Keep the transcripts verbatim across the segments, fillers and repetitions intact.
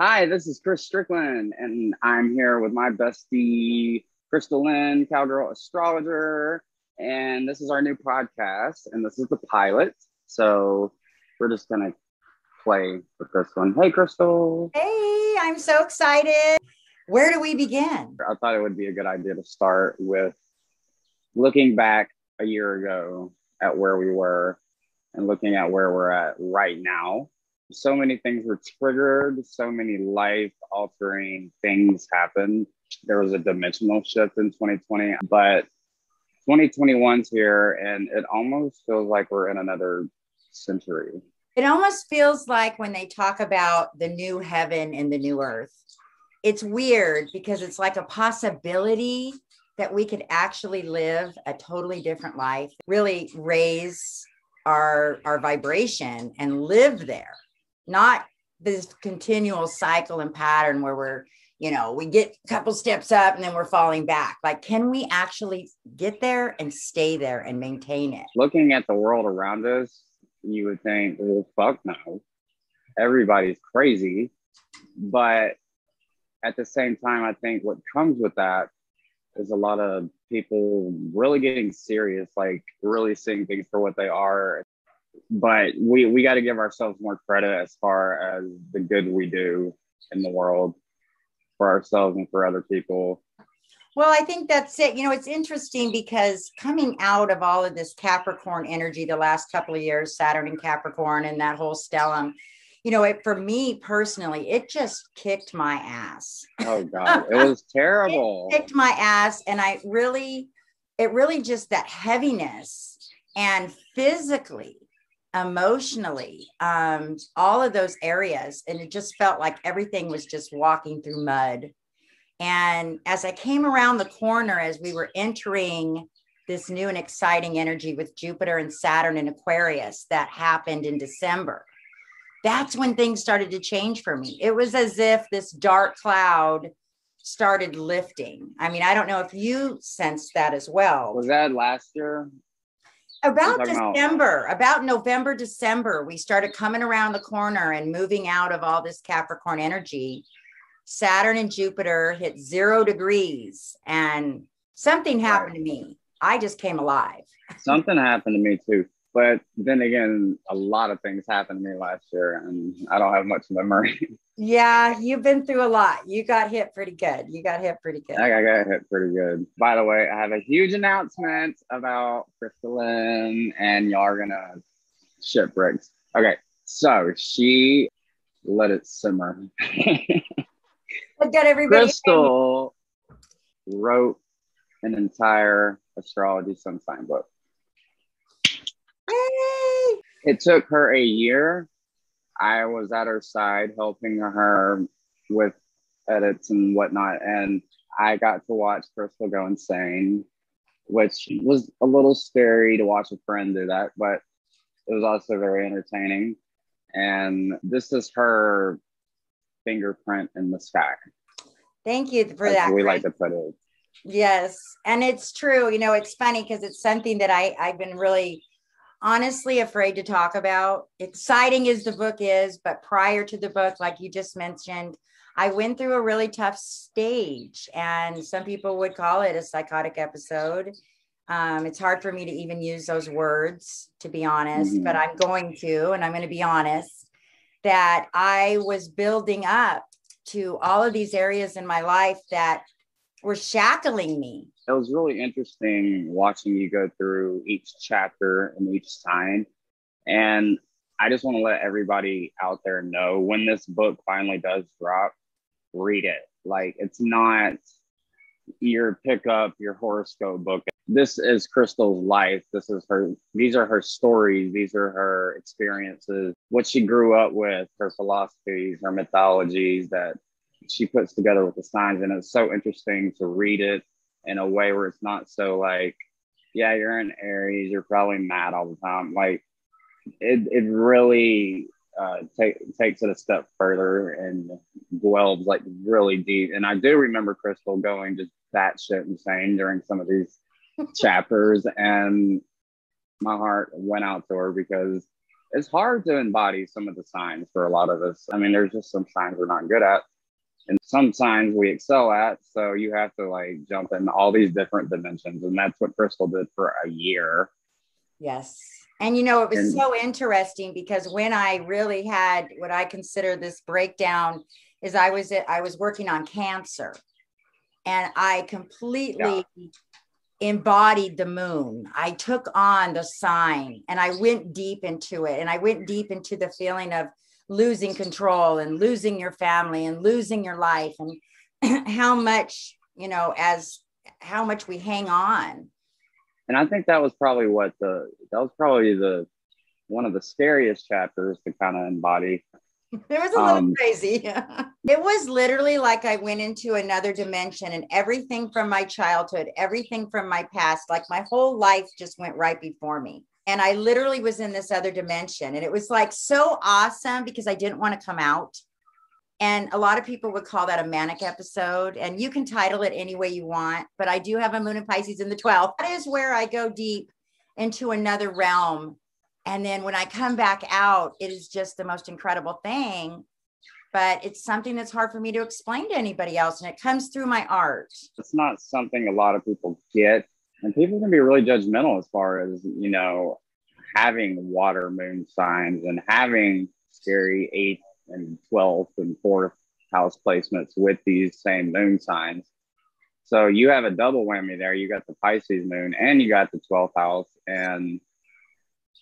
Hi, this is Chris Strickland, and I'm here with my bestie, Crystal Lynn, Cowgirl Astrologer, and this is our new podcast, and this is the pilot, so we're just going to play with this one. Hey, Crystal. Hey, I'm so excited. Where do we begin? I thought it would be a good idea to start with looking back a year ago at where we were and looking at where we're at right now. So many things were triggered. So many life-altering things happened. There was a dimensional shift in twenty twenty, but twenty twenty-one's here, and it almost feels like we're in another century. It almost feels like when they talk about the new heaven and the new earth, it's weird because it's like a possibility that we could actually live a totally different life, really raise our, our vibration and live there. Not this continual cycle and pattern where we're, you know, we get a couple steps up and then we're falling back. Like, can we actually get there and stay there and maintain it? Looking at the world around us, you would think, well, fuck no. Everybody's crazy. But at the same time, I think what comes with that is a lot of people really getting serious, like really seeing things for what they are. But we, we got to give ourselves more credit as far as the good we do in the world for ourselves and for other people. Well, I think that's it. You know, it's interesting because coming out of all of this Capricorn energy the last couple of years, Saturn and Capricorn and that whole stellium, you know, it, for me personally, it just kicked my ass. Oh, God. It was terrible. It kicked my ass. And I really, it really just that heaviness and physically, emotionally, um, all of those areas. And it just felt like everything was just walking through mud. And as I came around the corner, as we were entering this new and exciting energy with Jupiter and Saturn in Aquarius that happened in December, that's when things started to change for me. It was as if this dark cloud started lifting. I mean, I don't know if you sensed that as well. Was that last year? About December, about? about November, December, we started coming around the corner and moving out of all this Capricorn energy. Saturn and Jupiter hit zero degrees and something happened right to me. I just came alive. Something happened to me too. But then again, a lot of things happened to me last year and I don't have much memory. Yeah, you've been through a lot. You got hit pretty good. You got hit pretty good. I got hit pretty good. By the way, I have a huge announcement about Crystal Lynn and y'all are going to shipwrecks. Okay, so she let it simmer. Look at everybody. Crystal wrote an entire astrology sun sign book. Yay! It took her a year. I was at her side helping her with edits and whatnot. And I got to watch Crystal go insane, which was a little scary to watch a friend do that, but it was also very entertaining. And this is her fingerprint in the sky. Thank you for that. We like to put it. Yes. And it's true. You know, it's funny because it's something that I, I've been really honestly afraid to talk about. Exciting as the book is, but prior to the book, like you just mentioned, I went through a really tough stage, and some people would call it a psychotic episode. Um, it's hard for me to even use those words, to be honest, mm-hmm. but I'm going to, and I'm going to be honest that I was building up to all of these areas in my life that were shackling me. It was really interesting watching you go through each chapter and each sign. And I just want to let everybody out there know when this book finally does drop, read it. Like, it's not your pick up your horoscope book. This is Crystal's life. This is her. These are her stories. These are her experiences, what she grew up with, her philosophies, her mythologies that she puts together with the signs. And it's so interesting to read it in a way where it's not so like, yeah, you're in Aries, you're probably mad all the time. Like, it it really uh, take, takes it a step further and dwells like really deep. And I do remember Crystal going just batshit insane during some of these chapters. And my heart went out to her because it's hard to embody some of the signs for a lot of us. I mean, there's just some signs we're not good at and some signs we excel at. So you have to like jump in all these different dimensions. And that's what Crystal did for a year. Yes. And, you know, it was and, so interesting because when I really had what I consider this breakdown is I was, I was working on cancer and I completely yeah. embodied the moon. I took on the sign and I went deep into it. And I went deep into the feeling of losing control and losing your family and losing your life and how much, you know, as how much we hang on. And I think that was probably what the, that was probably the, one of the scariest chapters to kind of embody. It was a little um, crazy. It was literally like I went into another dimension and everything from my childhood, everything from my past, like my whole life just went right before me. And I literally was in this other dimension. And it was like so awesome because I didn't want to come out. And a lot of people would call that a manic episode, and you can title it any way you want, but I do have a moon in Pisces in the twelfth. That is where I go deep into another realm. And then when I come back out, it is just the most incredible thing, but it's something that's hard for me to explain to anybody else. And it comes through my art. It's not something a lot of people get, and people can be really judgmental as far as, you know, having water moon signs and having scary eighth and twelfth and fourth house placements with these same moon signs. So you have a double whammy there. You got the Pisces moon and you got the twelfth house, and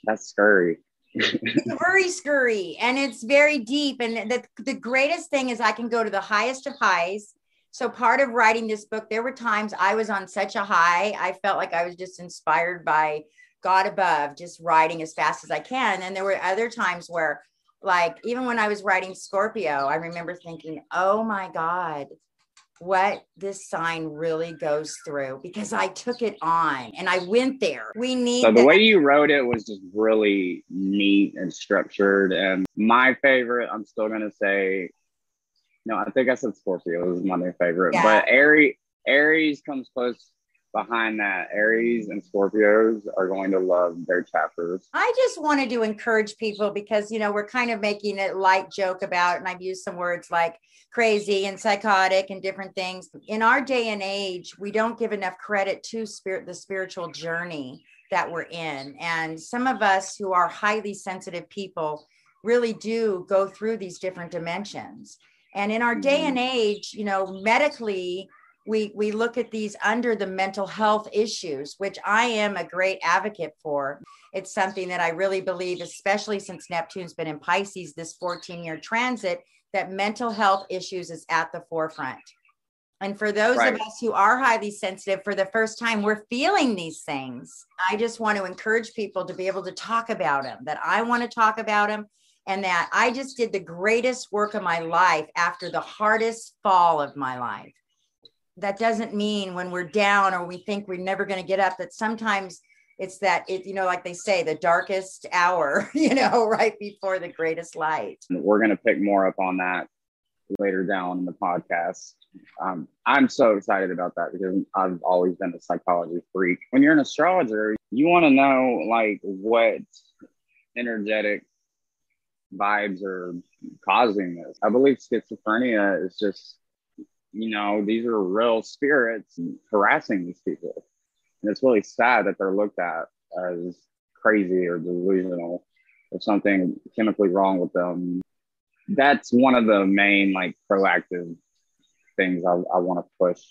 that's scurry. It's very scurry, and it's very deep. And the, the greatest thing is I can go to the highest of highs. So part of writing this book, there were times I was on such a high, I felt like I was just inspired by God above, just writing as fast as I can. And then there were other times where, like, even when I was writing Scorpio, I remember thinking, oh my God, what this sign really goes through, because I took it on and I went there. We need So the that. way you wrote it was just really neat and structured. And my favorite, I'm still going to say, no, I think I said Scorpio is my new favorite, yeah. but Aries, Aries comes close behind that. Aries and Scorpios are going to love their chapters. I just wanted to encourage people because, you know, we're kind of making a light joke about, and I've used some words like crazy and psychotic and different things. In our day and age, we don't give enough credit to spirit, the spiritual journey that we're in. And some of us who are highly sensitive people really do go through these different dimensions. And in our day and age, you know, medically, We we look at these under the mental health issues, which I am a great advocate for. It's something that I really believe, especially since Neptune's been in Pisces this fourteen-year transit, that mental health issues is at the forefront. And for those right. of us who are highly sensitive, for the first time, we're feeling these things. I just want to encourage people to be able to talk about them, that I want to talk about them, and that I just did the greatest work of my life after the hardest fall of my life. That doesn't mean when we're down or we think we're never going to get up, that sometimes it's that, it, you know, like they say, the darkest hour, you know, right before the greatest light. We're going to pick more up on that later down in the podcast. Um, I'm so excited about that because I've always been a psychology freak. When you're an astrologer, you want to know like what energetic vibes are causing this. I believe schizophrenia is just, you know, these are real spirits harassing these people. And it's really sad that they're looked at as crazy or delusional or something chemically wrong with them. That's one of the main, like, proactive things I, I want to push.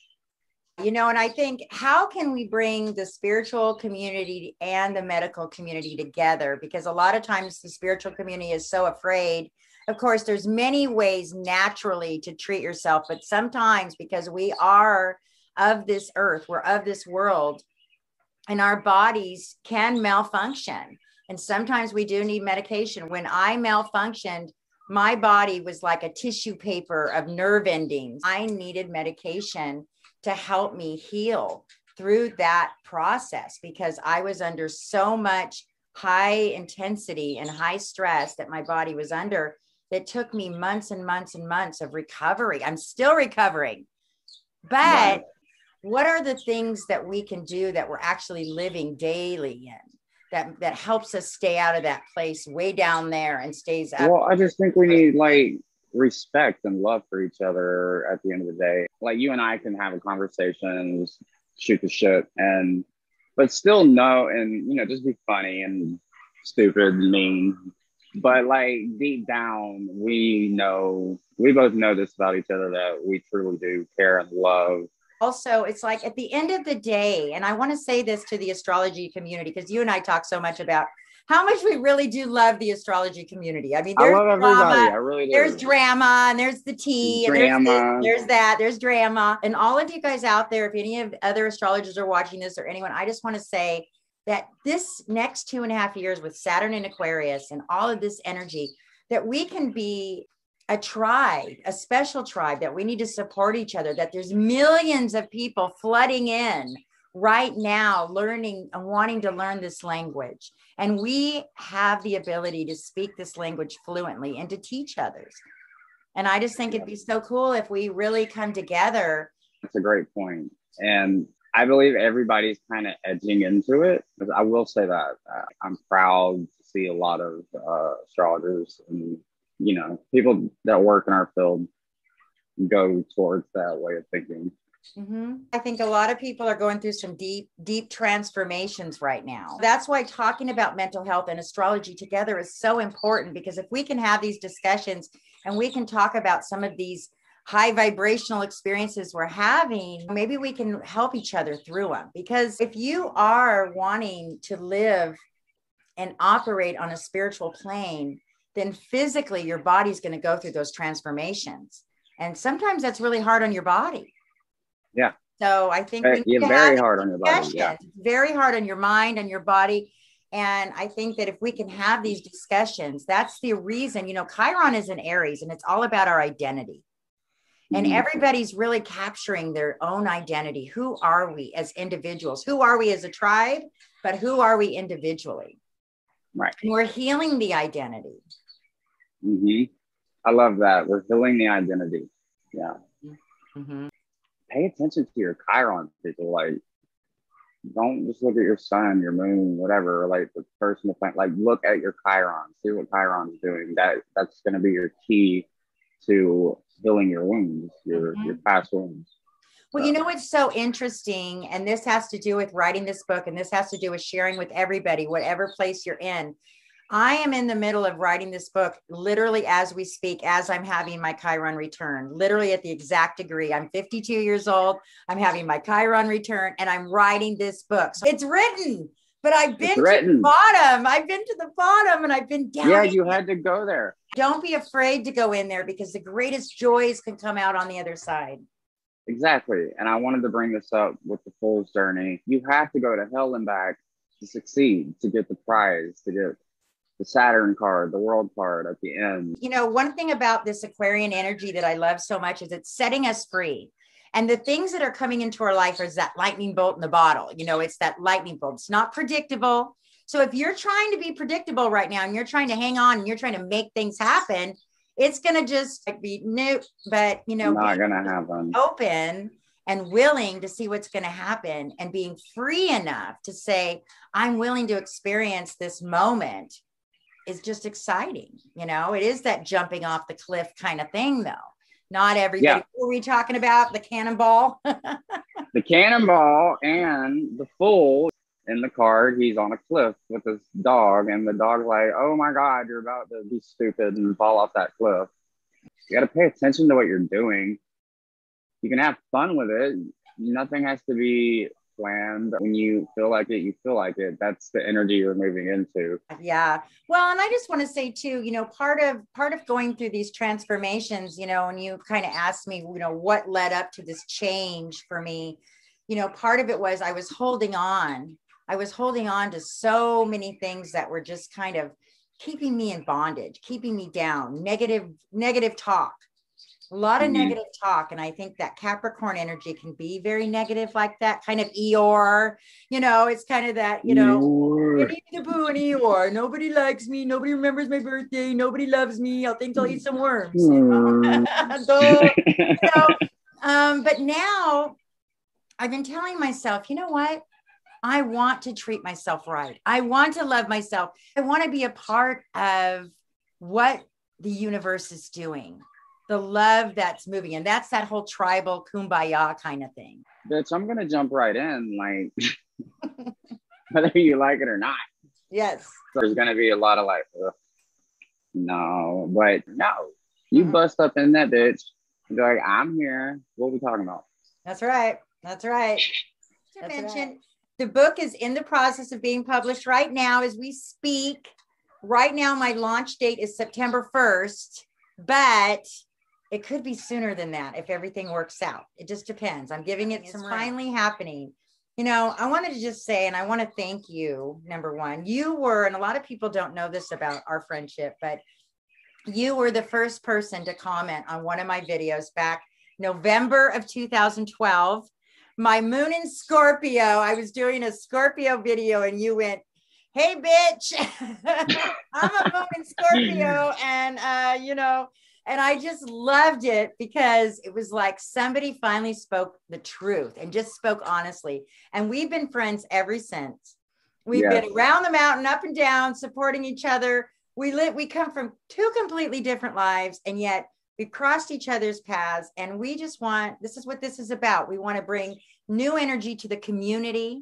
You know, and I think, how can we bring the spiritual community and the medical community together? Because a lot of times the spiritual community is so afraid. Of course, there's many ways naturally to treat yourself, but sometimes because we are of this earth, we're of this world, and our bodies can malfunction. And sometimes we do need medication. When I malfunctioned, my body was like a tissue paper of nerve endings. I needed medication to help me heal through that process because I was under so much high intensity and high stress that my body was under. It took me months and months and months of recovery. I'm still recovering. But right. what are the things that we can do that we're actually living daily in? that that helps us stay out of that place way down there and stays up. Well, I just think we need like respect and love for each other at the end of the day. Like you and I can have a conversation, shoot the shit, and but still know and, you know, just be funny and stupid and mean. But like deep down, we know, we both know this about each other, that we truly do care and love. Also, it's like at the end of the day, and I want to say this to the astrology community, because you and I talk so much about how much we really do love the astrology community. I mean, there's I love everybody. Drama, I really do. There's drama, and there's the tea, and there's, this, there's that, there's drama. And all of you guys out there, if any of other astrologers are watching this or anyone, I just want to say that this next two and a half years with Saturn in Aquarius and all of this energy, that we can be a tribe, a special tribe, that we need to support each other, that there's millions of people flooding in right now, learning and wanting to learn this language. And we have the ability to speak this language fluently and to teach others. And I just think it'd be so cool if we really come together. That's a great point. And I believe everybody's kind of edging into it. I will say that uh, I'm proud to see a lot of uh, astrologers and, you know, people that work in our field go towards that way of thinking. Mm-hmm. I think a lot of people are going through some deep, deep transformations right now. That's why talking about mental health and astrology together is so important, because if we can have these discussions and we can talk about some of these high vibrational experiences we're having, maybe we can help each other through them. Because if you are wanting to live and operate on a spiritual plane, then physically your body's going to go through those transformations. And sometimes that's really hard on your body. Yeah. So I think we need to very hard on your body. Yeah. Very hard on your mind and your body. And I think that if we can have these discussions, that's the reason, you know, Chiron is an Aries and it's all about our identity. And mm-hmm. everybody's really capturing their own identity. Who are we as individuals? Who are we as a tribe? But who are we individually? Right. And we're healing the identity. Mm-hmm. I love that. We're healing the identity. Yeah. Mm-hmm. Pay attention to your Chiron, people. Like, don't just look at your sun, your moon, whatever, like the person, the planet. Like, look at your Chiron, see what Chiron's doing. That that's going to be your key to healing your wounds, your, mm-hmm. your past wounds. Well, so. You know what's so interesting, and this has to do with writing this book, and this has to do with sharing with everybody, whatever place you're in. I am in the middle of writing this book, literally as we speak, as I'm having my Chiron return, literally at the exact degree. I'm fifty-two years old. I'm having my Chiron return and I'm writing this book. So it's written, but I've been to the bottom. I've been to the bottom and I've been down. Yeah, you had to go there. Don't be afraid to go in there, because the greatest joys can come out on the other side. Exactly. And I wanted to bring this up with the Fool's Journey. You have to go to hell and back to succeed, to get the prize, to get the Saturn card, the world card at the end. You know, one thing about this Aquarian energy that I love so much is it's setting us free. And the things that are coming into our life is that lightning bolt in the bottle. You know, it's that lightning bolt. It's not predictable. So if you're trying to be predictable right now and you're trying to hang on and you're trying to make things happen, it's going to just be new, but you know, not going to happen. Open and willing to see what's going to happen and being free enough to say, I'm willing to experience this moment. Is just exciting. You know, it is that jumping off the cliff kind of thing, though. Not everybody. Yeah. What were we talking about? The cannonball. The cannonball and the fool in the card. He's on a cliff with his dog, and the dog's like, oh my God, you're about to be stupid and fall off that cliff. You got to pay attention to what you're doing. You can have fun with it. Nothing has to be planned. When you feel like it, you feel like it. That's the energy you're moving into. Yeah. Well, and I just want to say too, you know, part of part of going through these transformations, you know, and you kind of asked me, you know, what led up to this change for me, you know, part of it was I was holding on. I was holding on to so many things that were just kind of keeping me in bondage, keeping me down, negative, negative talk. A lot of mm-hmm. negative talk. And I think that Capricorn energy can be very negative, like that kind of Eeyore, you know, it's kind of that, you know, Winnie the Pooh and Eeyore, nobody likes me. Nobody remembers my birthday. Nobody loves me. I'll think I'll eat some worms. You know? so, you know, um, but now I've been telling myself, you know what? I want to treat myself right. I want to love myself. I want to be a part of what the universe is doing, the love that's moving. And that's that whole tribal kumbaya kind of thing. Bitch, I'm going to jump right in, like, whether you like it or not. Yes. So there's going to be a lot of like, ugh, no, but no, you mm-hmm. bust up in that bitch. You're like, I'm here. What are we talking about? That's right. That's right. That's mention, right. The book is in the process of being published right now as we speak. Right now, my launch date is September first, but it could be sooner than that if everything works out. It just depends. I'm giving it some finally happening. You know, I wanted to just say, and I want to thank you, number one, you were, and a lot of people don't know this about our friendship, but you were the first person to comment on one of my videos back November of two thousand twelve. My moon in Scorpio, I was doing a Scorpio video and you went, hey, bitch, I'm a moon in Scorpio. And, uh, you know, and I just loved it because it was like somebody finally spoke the truth and just spoke honestly. And we've been friends ever since. We've yeah. been around the mountain, up and down, supporting each other. We live, we come from two completely different lives, and yet we've crossed each other's paths. And we just want, this is what this is about. We want to bring new energy to the community.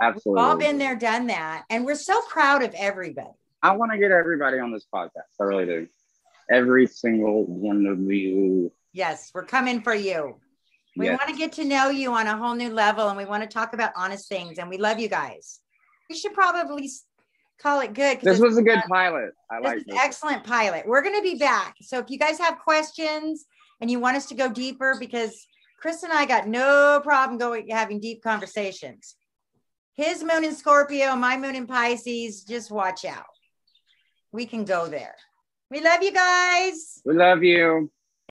Absolutely. We've all been there, done that. And we're so proud of everybody. I want to get everybody on this podcast. I really do. Every single one of you. Yes, we're coming for you. We yes. want to get to know you on a whole new level, and we want to talk about honest things, and we love you guys. We should probably call it good. This was a good pilot. I like this. Excellent pilot. We're going to be back. So if you guys have questions and you want us to go deeper, because Chris and I got no problem going having deep conversations. His moon in Scorpio, my moon in Pisces, just watch out. We can go there. We love you guys. We love you.